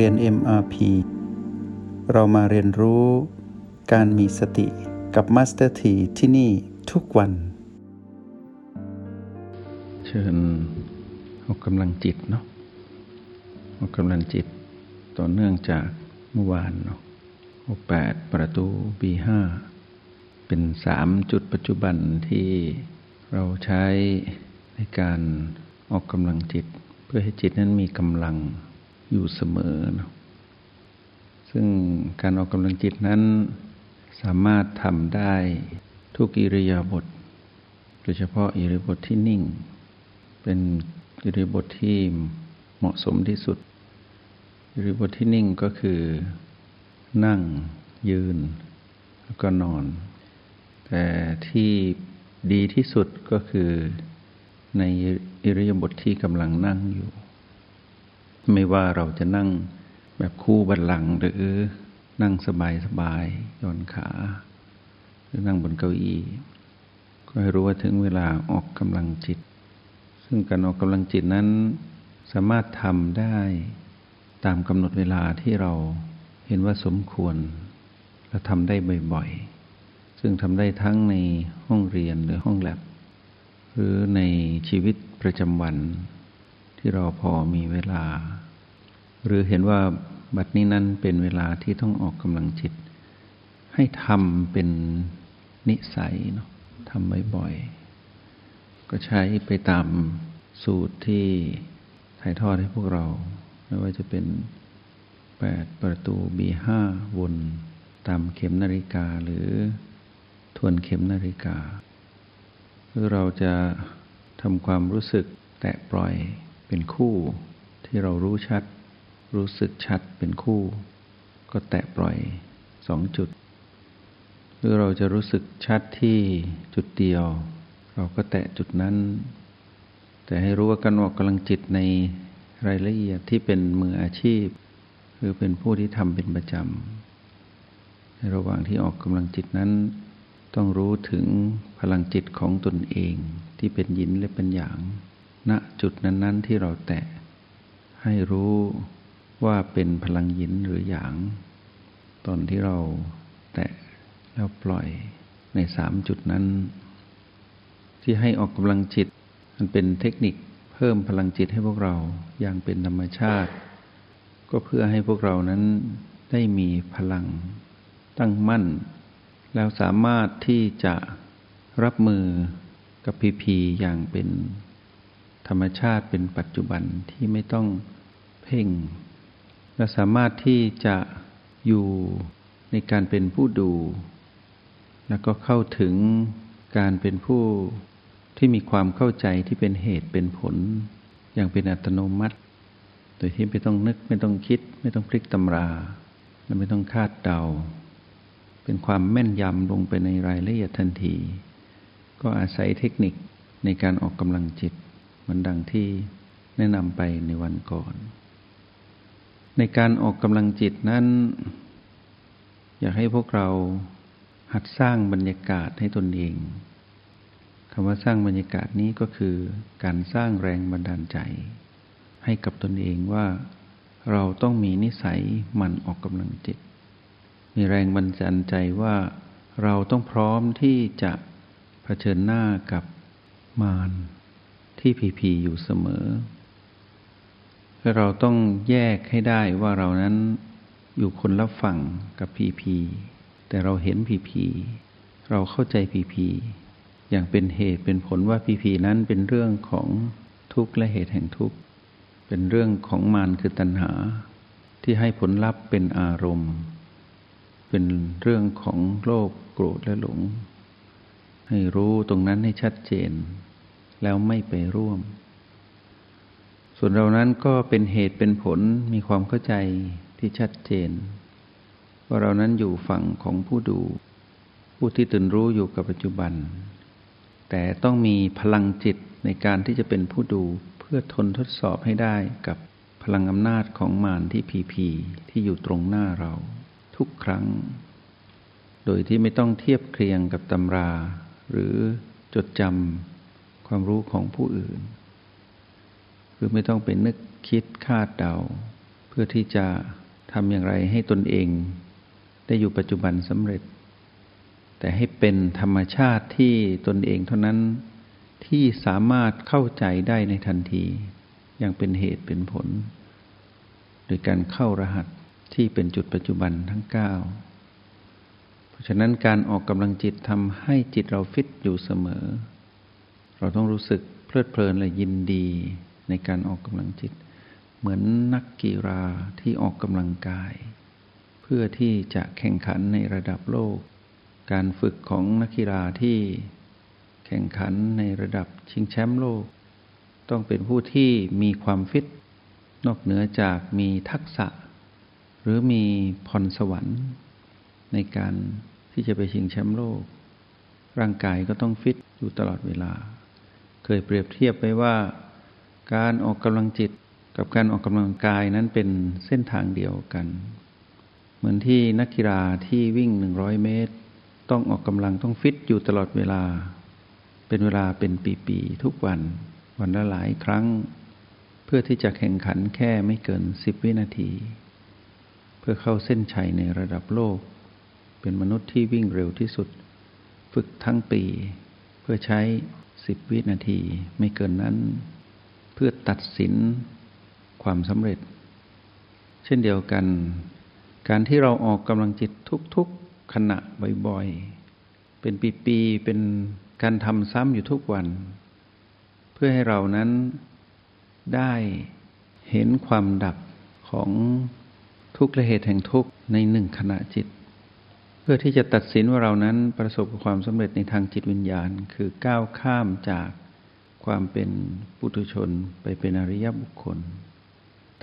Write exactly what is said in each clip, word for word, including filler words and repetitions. เรียน เอ็ม อาร์ พี เรามาเรียนรู้การมีสติกับมาสเตอร์ที่ที่นี่ทุกวันเชิญออกกำลังจิตเนาะออกกำลังจิตต่อเนื่องจากเมื่อวานเนาะหกสิบแปดประตู บี ห้า เป็นสามจุดปัจจุบันที่เราใช้ในการออกกำลังจิตเพื่อให้จิตนั้นมีกำลังอยู่เสมอเนาะซึ่งการออกกำลังจิตนั้นสามารถทำได้ทุกอิริยาบถโดยเฉพาะอิริยาบถที่นิ่งเป็นอิริยาบถที่เหมาะสมที่สุดอิริยาบถที่นิ่งก็คือนั่งยืนแล้วก็นอนแต่ที่ดีที่สุดก็คือในอิริยาบถที่กำลังนั่งอยู่ไม่ว่าเราจะนั่งแบบคู่บัลลังก์หรือนั่งสบายๆย่อนขาหรือนั่งบนเก้าอี้ก็ให้รู้ว่าถึงเวลาออกกำลังจิตซึ่งการออกกำลังจิตนั้นสามารถทำได้ตามกำหนดเวลาที่เราเห็นว่าสมควรและทำได้บ่อยๆซึ่งทำได้ทั้งในห้องเรียนหรือห้องแลบหรือในชีวิตประจำวันที่เราพอมีเวลาหรือเห็นว่าบัดนี้นั้นเป็นเวลาที่ต้องออกกำลังจิตให้ทำเป็นนิสัยเนาะทำบ่อยๆก็ใช้ไปตามสูตรที่ถ่ายทอดให้พวกเราไม่ว่าจะเป็นแปดประตู บี ห้า วนตามเข็มนาฬิกาหรือทวนเข็มนาฬิกาหรือเราจะทำความรู้สึกแตะปล่อยเป็นคู่ที่เรารู้ชัดรู้สึกชัดเป็นคู่ก็แตะปล่อยสองจุดหรือเราจะรู้สึกชัดที่จุดเดียวเราก็แตะจุดนั้นแต่ให้รู้ว่าการออกกำลังจิตในรายละเอียดที่เป็นมืออาชีพหรือเป็นผู้ที่ทำเป็นประจำในระหว่างที่ออกกำลังจิตนั้นต้องรู้ถึงพลังจิตของตนเองที่เป็นหยินและเป็นหยางณจุดนั้นๆที่เราแตะให้รู้ว่าเป็นพลังหยินหรือหยางตอนที่เราแตะแล้วปล่อยในสามจุดนั้นที่ให้ออกกำลังจิตมันเป็นเทคนิคเพิ่มพลังจิตให้พวกเราอย่างเป็นธรรมชาติก็เพื่อให้พวกเรานั้นได้มีพลังตั้งมั่นแล้วสามารถที่จะรับมือกับพีพีอย่างเป็นธรรมชาติเป็นปัจจุบันที่ไม่ต้องเพ่งและสามารถที่จะอยู่ในการเป็นผู้ดูแล้วก็เข้าถึงการเป็นผู้ที่มีความเข้าใจที่เป็นเหตุเป็นผลอย่างเป็นอัตโนมัติโดยที่ไม่ต้องนึกไม่ต้องคิดไม่ต้องพลิกตำราและไม่ต้องคาดเดาเป็นความแม่นยำลงไปในรายละเอียดทันทีก็อาศัยเทคนิคในการออกกำลังจิตเหมือนดังที่แนะนำไปในวันก่อนในการออกกำลังจิตนั้นอยากให้พวกเราหัดสร้างบรรยากาศให้ตนเองคำว่าสร้างบรรยากาศนี้ก็คือการสร้างแรงบันดาลใจให้กับตนเองว่าเราต้องมีนิสัยหมั่นออกกำลังจิตมีแรงบันดาลใจว่าเราต้องพร้อมที่จะเผชิญหน้ากับมารที่ผีผีอยู่เสมอและเราต้องแยกให้ได้ว่าเรานั้นอยู่คนละฝั่งกับผีผีแต่เราเห็นผีผีเราเข้าใจผีผีอย่างเป็นเหตุเป็นผลว่าผีผีนั้นเป็นเรื่องของทุกข์และเหตุแห่งทุกข์เป็นเรื่องของมารคือตัณหาที่ให้ผลลัพธ์เป็นอารมณ์เป็นเรื่องของโลภโกรธและหลงให้รู้ตรงนั้นให้ชัดเจนแล้วไม่ไปร่วมส่วนเรานั้นก็เป็นเหตุเป็นผลมีความเข้าใจที่ชัดเจนว่าเรานั้นอยู่ฝั่งของผู้ดูผู้ที่ตื่นรู้อยู่กับปัจจุบันแต่ต้องมีพลังจิตในการที่จะเป็นผู้ดูเพื่อทนทดสอบให้ได้กับพลังอำนาจของมารที่ผีผีที่อยู่ตรงหน้าเราทุกครั้งโดยที่ไม่ต้องเทียบเคียงกับตำราหรือจดจำความรู้ของผู้อื่นคือไม่ต้องไปนึกคิดคาดเดา เพื่อที่จะทำอย่างไรให้ตนเองได้อยู่ปัจจุบันสำเร็จแต่ให้เป็นธรรมชาติที่ตนเองเท่านั้นที่สามารถเข้าใจได้ในทันทีอย่างเป็นเหตุเป็นผลโดยการเข้ารหัสที่เป็นจุดปัจจุบันทั้งเก้าเพราะฉะนั้นการออกกำลังจิตทำให้จิตเราฟิตอยู่เสมอเราต้องรู้สึกเพลิดเพลินและยินดีในการออกกำลังจิตเหมือนนักกีฬาที่ออกกำลังกายเพื่อที่จะแข่งขันในระดับโลกการฝึกของนักกีฬาที่แข่งขันในระดับชิงแชมป์โลกต้องเป็นผู้ที่มีความฟิตนอกเหนือจากมีทักษะหรือมีพรสวรรค์ในการที่จะไปชิงแชมป์โลกร่างกายก็ต้องฟิตอยู่ตลอดเวลาเคยเปรียบเทียบไว้ว่าการออกกำลังจิตกับการออกกำลังกายนั้นเป็นเส้นทางเดียวกันเหมือนที่นักกีฬาที่วิ่งหนึ่งร้อยเมตรต้องออกกำลังต้องฟิตอยู่ตลอดเวลาเป็นเวลาเป็นปีๆทุกวันวันละหลายครั้งเพื่อที่จะแข่งขันแค่ไม่เกินสิบวินาทีเพื่อเข้าเส้นชัยในระดับโลกเป็นมนุษย์ที่วิ่งเร็วที่สุดฝึกทั้งปีเพื่อใช้สิบวินาทีไม่เกินนั้นเพื่อตัดสินความสำเร็จเช่นเดียวกันการที่เราออกกำลังจิตทุกๆขณะบ่อยๆเป็นปีๆเป็นการทำซ้ำอยู่ทุกวันเพื่อให้เรานั้นได้เห็นความดับของทุกข์และเหตุแห่งทุกข์ในหนึ่งขณะจิตเพื่อที่จะตัดสินว่าเรานั้นประสบความสำเร็จในทางจิตวิญญาณคือก้าวข้ามจากความเป็นปุถุชนไปเป็นอริยบุคคล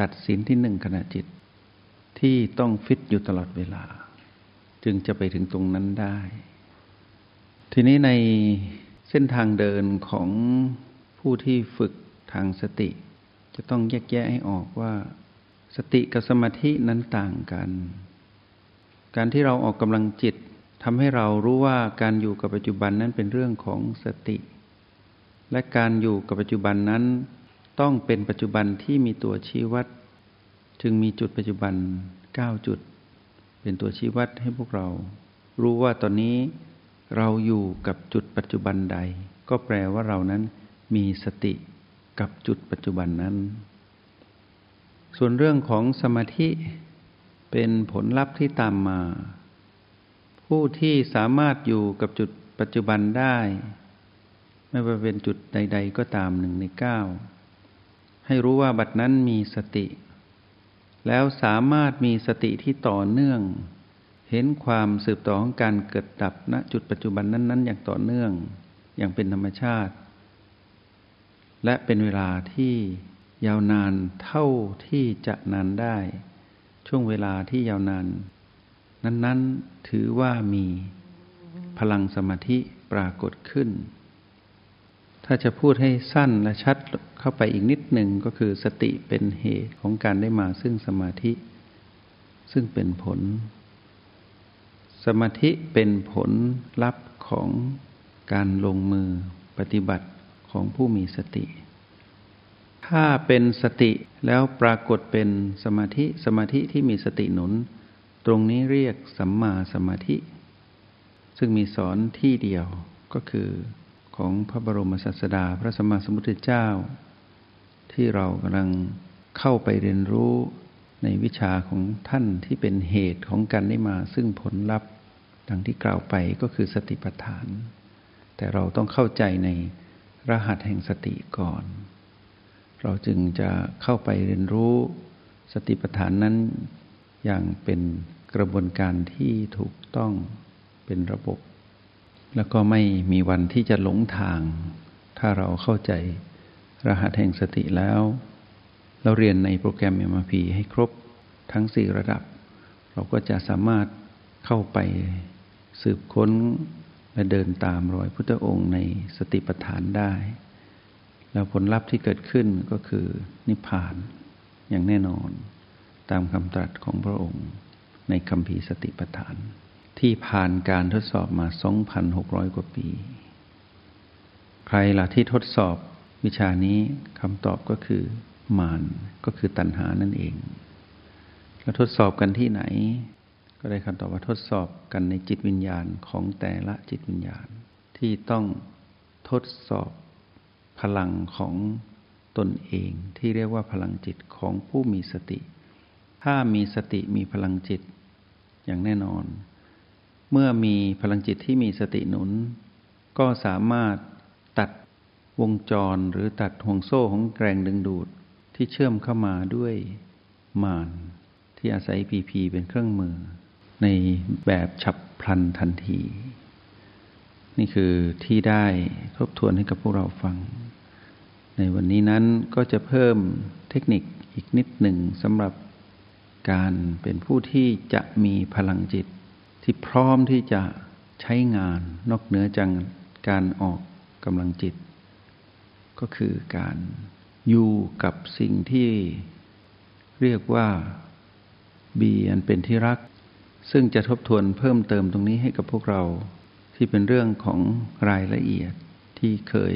ตัดสินที่หนึ่งขณะจิตที่ต้องฟิตอยู่ตลอดเวลาจึงจะไปถึงตรงนั้นได้ทีนี้ในเส้นทางเดินของผู้ที่ฝึกทางสติจะต้องแยกแยะให้ออกว่าสติกับสมาธินั้นต่างกันการที่เราออกกำลังจิตทำให้เรารู้ว่าการอยู่กับปัจจุบันนั้นเป็นเรื่องของสติและการอยู่กับปัจจุบันนั้นต้องเป็นปัจจุบันที่มีตัวชี้วัดจึงมีจุดปัจจุบันเก้าจุดเป็นตัวชี้วัดให้พวกเรารู้ว่าตอนนี้เราอยู่กับจุดปัจจุบันใดก็แปลว่าเรานั้นมีสติกับจุดปัจจุบันนั้นส่วนเรื่องของสมาธิเป็นผลลัพธ์ที่ตามมาผู้ที่สามารถอยู่กับจุดปัจจุบันได้ไม่ว่าเป็นจุดใดๆก็ตามหนึ่งในเก้าให้รู้ว่าบัดนั้นมีสติแล้วสามารถมีสติที่ต่อเนื่องเห็นความสืบต่อของการเกิดดับณจุดปัจจุบันนั้นๆอย่างต่อเนื่องอย่างเป็นธรรมชาติและเป็นเวลาที่ยาวนานเท่าที่จะนานได้ช่วงเวลาที่ยาวนานนั้นๆถือว่ามีพลังสมาธิปรากฏขึ้นถ้าจะพูดให้สั้นและชัดเข้าไปอีกนิดหนึ่งก็คือสติเป็นเหตุของการได้มาซึ่งสมาธิซึ่งเป็นผลสมาธิเป็นผลลัพธ์ของการลงมือปฏิบัติของผู้มีสติถ้าเป็นสติแล้วปรากฏเป็นสมาธิสมาธิที่มีสติหนุนตรงนี้เรียกสัมมาสมาธิซึ่งมีสอนที่เดียวก็คือของพระบรมศาสดาพระสัมมาสัมพุทธเจ้าที่เรากำลังเข้าไปเรียนรู้ในวิชาของท่านที่เป็นเหตุของการได้มาซึ่งผลลัพธ์ดังที่กล่าวไปก็คือสติปัฏฐานแต่เราต้องเข้าใจในรหัสแห่งสติก่อนเราจึงจะเข้าไปเรียนรู้สติปัฏฐานนั้นอย่างเป็นกระบวนการที่ถูกต้องเป็นระบบแล้วก็ไม่มีวันที่จะหลงทางถ้าเราเข้าใจรหัสแห่งสติแล้วเราเรียนในโปรแกรม เอ็ม อาร์ พี ให้ครบทั้งสี่ระดับเราก็จะสามารถเข้าไปสืบค้นและเดินตามรอยพุทธองค์ในสติปัฏฐานได้แล้วผลลัพธ์ที่เกิดขึ้นก็คือนิพพานอย่างแน่นอนตามคำตรัสของพระองค์ในคัมภีร์สติปัฏฐานที่ผ่านการทดสอบมา สองพันหกร้อย กว่าปีใครล่ะที่ทดสอบวิชานี้คำตอบก็คือมารก็คือตัณหานั่นเอง ก็ทดสอบกันที่ไหนก็ได้คำตอบว่าทดสอบกันในจิตวิญญาณของแต่ละจิตวิญญาณที่ต้องทดสอบพลังของตนเองที่เรียกว่าพลังจิตของผู้มีสติถ้ามีสติมีพลังจิตอย่างแน่นอนเมื่อมีพลังจิตที่มีสติหนุนก็สามารถตัดวงจรหรือตัดห่วงโซ่ของแรงดึงดูดที่เชื่อมเข้ามาด้วยมารที่อาศัย พี พี เป็นเครื่องมือในแบบฉับพลันทันทีนี่คือที่ได้ทบทวนให้กับพวกเราฟังในวันนี้นั้นก็จะเพิ่มเทคนิคอีกนิดหนึ่งสำหรับการเป็นผู้ที่จะมีพลังจิตที่พร้อมที่จะใช้งานนอกเหนือจากการออกกำลังจิตก็คือการอยู่กับสิ่งที่เรียกว่าบีอันเป็นที่รักซึ่งจะทบทวนเพิ่มเติมตรงนี้ให้กับพวกเราที่เป็นเรื่องของรายละเอียดที่เคย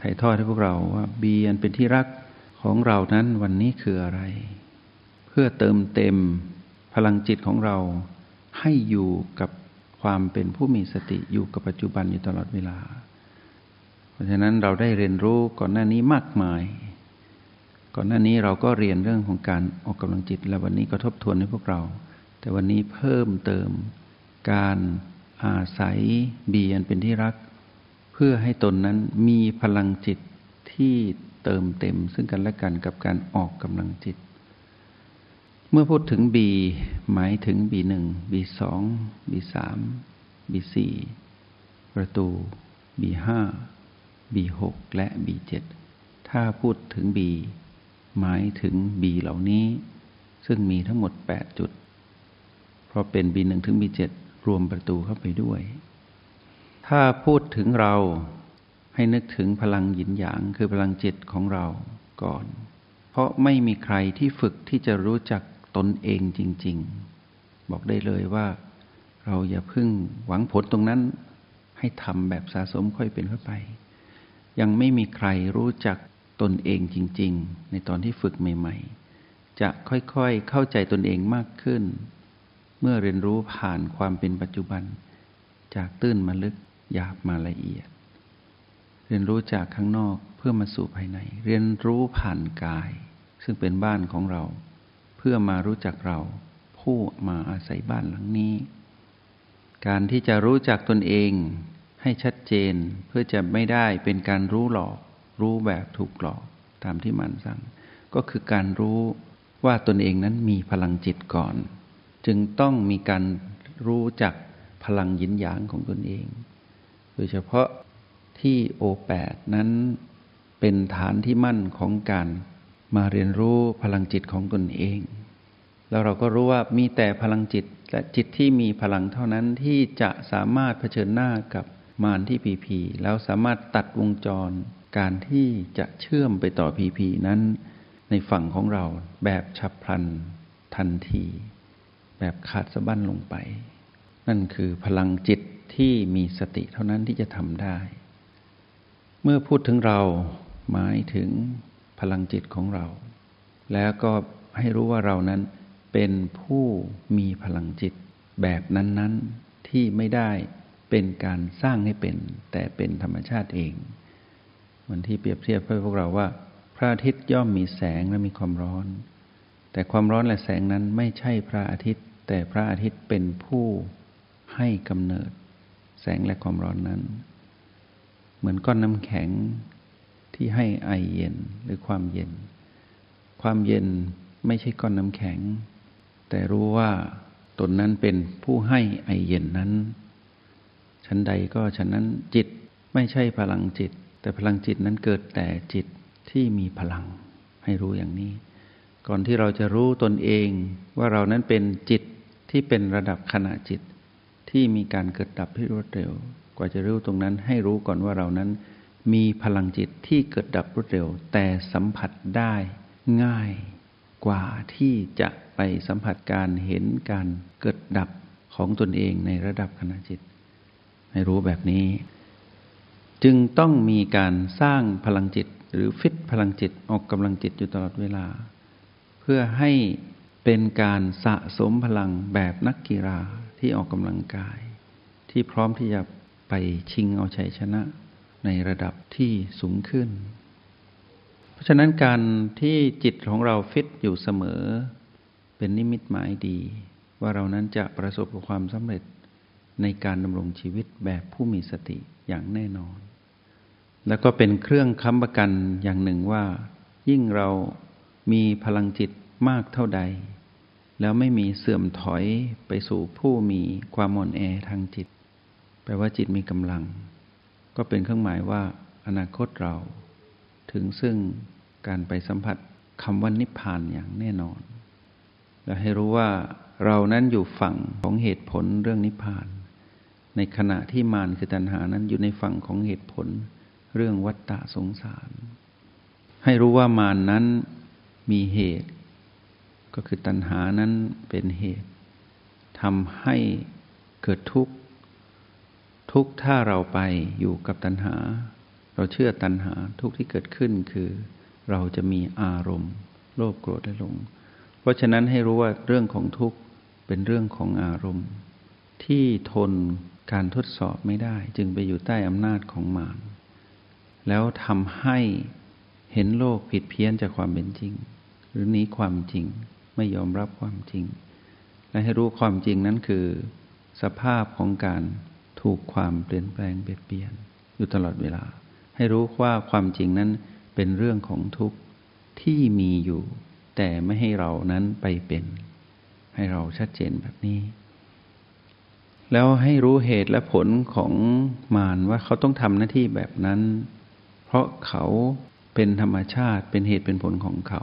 ถ่ายทอดให้พวกเราว่าบีอันเป็นที่รักของเรานั้นวันนี้คืออะไรเพื่อเติมเต็มพลังจิตของเราให้อยู่กับความเป็นผู้มีสติอยู่กับปัจจุบันอยู่ตลอดเวลาเพราะฉะนั้นเราได้เรียนรู้ก่อนหน้านี้มากมายก่อนหน้านี้เราก็เรียนเรื่องของการออกกำลังจิตและวันนี้ก็ทบทวนให้พวกเราแต่วันนี้เพิ่มเติมการอาศัยบีอันเป็นที่รักเพื่อให้ตนนั้นมีพลังจิตที่เติมเต็มซึ่งกันและกันกับการออกกำลังจิตเมื่อพูดถึง B หมายถึง บี หนึ่ง บี สอง บี สาม บี สี่ ประตู บี ห้า บี หก และ บี เจ็ด ถ้าพูดถึง B หมายถึง B เหล่านี้ซึ่งมีทั้งหมดแปดจุดเพราะเป็น บี หนึ่ง ถึง บี เจ็ด รวมประตูเข้าไปด้วยถ้าพูดถึงเราให้นึกถึงพลังหยินหยางคือพลังจิตของเราก่อนเพราะไม่มีใครที่ฝึกที่จะรู้จักตนเองจริงๆบอกได้เลยว่าเราอย่าเพิ่งหวังผลตรงนั้นให้ทำแบบสะสมค่อยเป็นค่อยไปยังไม่มีใครรู้จักตนเองจริงๆในตอนที่ฝึกใหม่ๆจะค่อยๆเข้าใจตนเองมากขึ้นเมื่อเรียนรู้ผ่านความเป็นปัจจุบันจากตื้นมาลึกหยาบมาละเอียดเรียนรู้จากข้างนอกเพื่อมาสู่ภายในเรียนรู้ผ่านกายซึ่งเป็นบ้านของเราเพื่อมารู้จักเราผู้มาอาศัยบ้านหลังนี้การที่จะรู้จักตนเองให้ชัดเจนเพื่อจะไม่ได้เป็นการรู้หลอกรู้แบบถูกหลอกตามที่มันสั่งก็คือการรู้ว่าตนเองนั้นมีพลังจิตก่อนจึงต้องมีการรู้จักพลังหยินหยางของตนเองโดยเฉพาะที่โอแปดนั้นเป็นฐานที่มั่นของการมาเรียนรู้พลังจิตของตนเองแล้วเราก็รู้ว่ามีแต่พลังจิตและจิตที่มีพลังเท่านั้นที่จะสามารถเผชิญหน้ากับมารที่พีพีแล้วสามารถตัดวงจรการที่จะเชื่อมไปต่อพีพีนั้นในฝั่งของเราแบบฉับพลันทันทีแบบขาดสะบั้นลงไปนั่นคือพลังจิตที่มีสติเท่านั้นที่จะทำได้เมื่อพูดถึงเราหมายถึงพลังจิตของเราแล้วก็ให้รู้ว่าเรานั้นเป็นผู้มีพลังจิตแบบนั้นๆที่ไม่ได้เป็นการสร้างให้เป็นแต่เป็นธรรมชาติเองเหมือนที่เปรียบเทียบให้พวกเราว่าพระอาทิตย์ย่อมมีแสงและมีความร้อนแต่ความร้อนและแสงนั้นไม่ใช่พระอาทิตย์แต่พระอาทิตย์เป็นผู้ให้กำเนิดแสงและความร้อนนั้นเหมือนก้อนน้ำแข็งที่ให้ไอเย็นหรือความเย็นความเย็นไม่ใช่ก้อนน้ำแข็งแต่รู้ว่าตนนั้นเป็นผู้ให้ไอเย็นนั้นชั้นใดก็ฉะนั้นจิตไม่ใช่พลังจิตแต่พลังจิตนั้นเกิดแต่จิตที่มีพลังให้รู้อย่างนี้ก่อนที่เราจะรู้ตนเองว่าเรานั้นเป็นจิตที่เป็นระดับขณะจิตที่มีการเกิดดับที่รวดเร็วกว่าจะรู้ตรงนั้นให้รู้ก่อนว่าเรานั้นมีพลังจิตที่เกิดดับรวดเร็วแต่สัมผัสได้ง่ายกว่าที่จะไปสัมผัสการเห็นการเกิดดับของตนเองในระดับขณะจิตให้รู้แบบนี้จึงต้องมีการสร้างพลังจิตหรือฟิตพลังจิตออกกำลังจิตอยู่ตลอดเวลาเพื่อให้ เป็นการสะสมพลังแบบนักกีฬาที่ออกกำลังกายที่พร้อมที่จะไปชิงเอาชัยชนะในระดับที่สูงขึ้นเพราะฉะนั้นการที่จิตของเราฟิตอยู่เสมอเป็นนิมิตหมายดีว่าเรานั้นจะประสบกับความสำเร็จในการดำรงชีวิตแบบผู้มีสติอย่างแน่นอนแล้วก็เป็นเครื่องค้ำประกันอย่างหนึ่งว่ายิ่งเรามีพลังจิตมากเท่าใดแล้วไม่มีเสื่อมถอยไปสู่ผู้มีความอ่อนแอทางจิตแปลว่าจิตมีกำลังก็เป็นเครื่องหมายว่าอนาคตเราถึงซึ่งการไปสัมผัสคำว่านิพพานอย่างแน่นอนและให้รู้ว่าเรานั้นอยู่ฝั่งของเหตุผลเรื่องนิพพานในขณะที่มารคือตัณหานั้นอยู่ในฝั่งของเหตุผลเรื่องวัฏฏะสงสารให้รู้ว่ามารนั้นมีเหตุก็คือตัณหานั้นเป็นเหตุทำให้เกิดทุกข์ทุกข์ถ้าเราไปอยู่กับตัณหาเราเชื่อตัณหาทุกข์ที่เกิดขึ้นคือเราจะมีอารมณ์โลภโกรธและหลงเพราะฉะนั้นให้รู้ว่าเรื่องของทุกข์เป็นเรื่องของอารมณ์ที่ทนการทดสอบไม่ได้จึงไปอยู่ใต้อำนาจของมารแล้วทำให้เห็นโลกผิดเพี้ยนจากความเป็นจริงหรือหนีความจริงไม่ยอมรับความจริงและให้รู้ความจริงนั้นคือสภาพของการถูกความเปลี่ยนแปลงเปลี่ยนเปลี่ยนอยู่ตลอดเวลาให้รู้ว่าความจริงนั้นเป็นเรื่องของทุกข์ที่มีอยู่แต่ไม่ให้เรานั้นไปเป็นให้เราชัดเจนแบบนี้แล้วให้รู้เหตุและผลของมารว่าเขาต้องทำหน้าที่แบบนั้นเพราะเขาเป็นธรรมชาติเป็นเหตุเป็นผลของเขา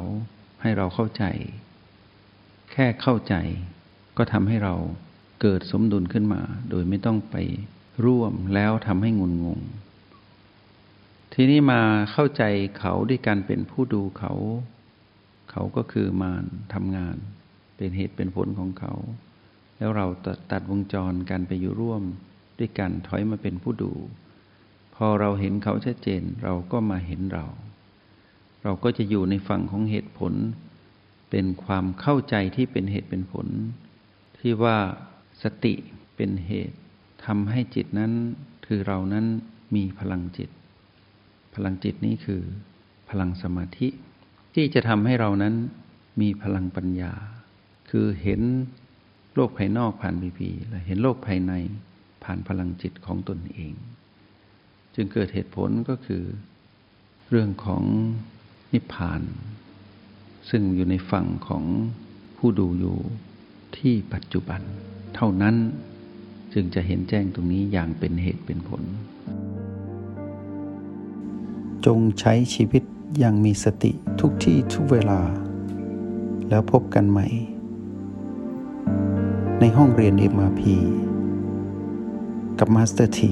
ให้เราเข้าใจแค่เข้าใจก็ทำให้เราเกิดสมดุลขึ้นมาโดยไม่ต้องไปร่วมแล้วทำให้งุนงงทีนี้มาเข้าใจเขาด้วยการเป็นผู้ดูเขาเขาก็คือมารทำงานเป็นเหตุเป็นผลของเขาแล้วเราตัดวงจรการไปอยู่ร่วมด้วยกันถอยมาเป็นผู้ดูพอเราเห็นเขาชัดเจนเราก็มาเห็นเราเราก็จะอยู่ในฝั่งของเหตุผลเป็นความเข้าใจที่เป็นเหตุเป็นผลที่ว่าสติเป็นเหตุทำให้จิตนั้นคือเรานั้นมีพลังจิตพลังจิตนี้คือพลังสมาธิที่จะทำให้เรานั้นมีพลังปัญญาคือเห็นโลกภายนอกผ่านบีบีและเห็นโลกภายในผ่านพลังจิตของตนเองจึงเกิดเหตุผลก็คือเรื่องของนิพพานซึ่งอยู่ในฝั่งของผู้ดูอยู่ที่ปัจจุบันเท่านั้นจึงจะเห็นแจ้งตรงนี้อย่างเป็นเหตุเป็นผลจงใช้ชีวิตอย่างมีสติทุกที่ทุกเวลาแล้วพบกันใหม่ในห้องเรียน เอ็ม อาร์ พี กับมาสเตอร์ ที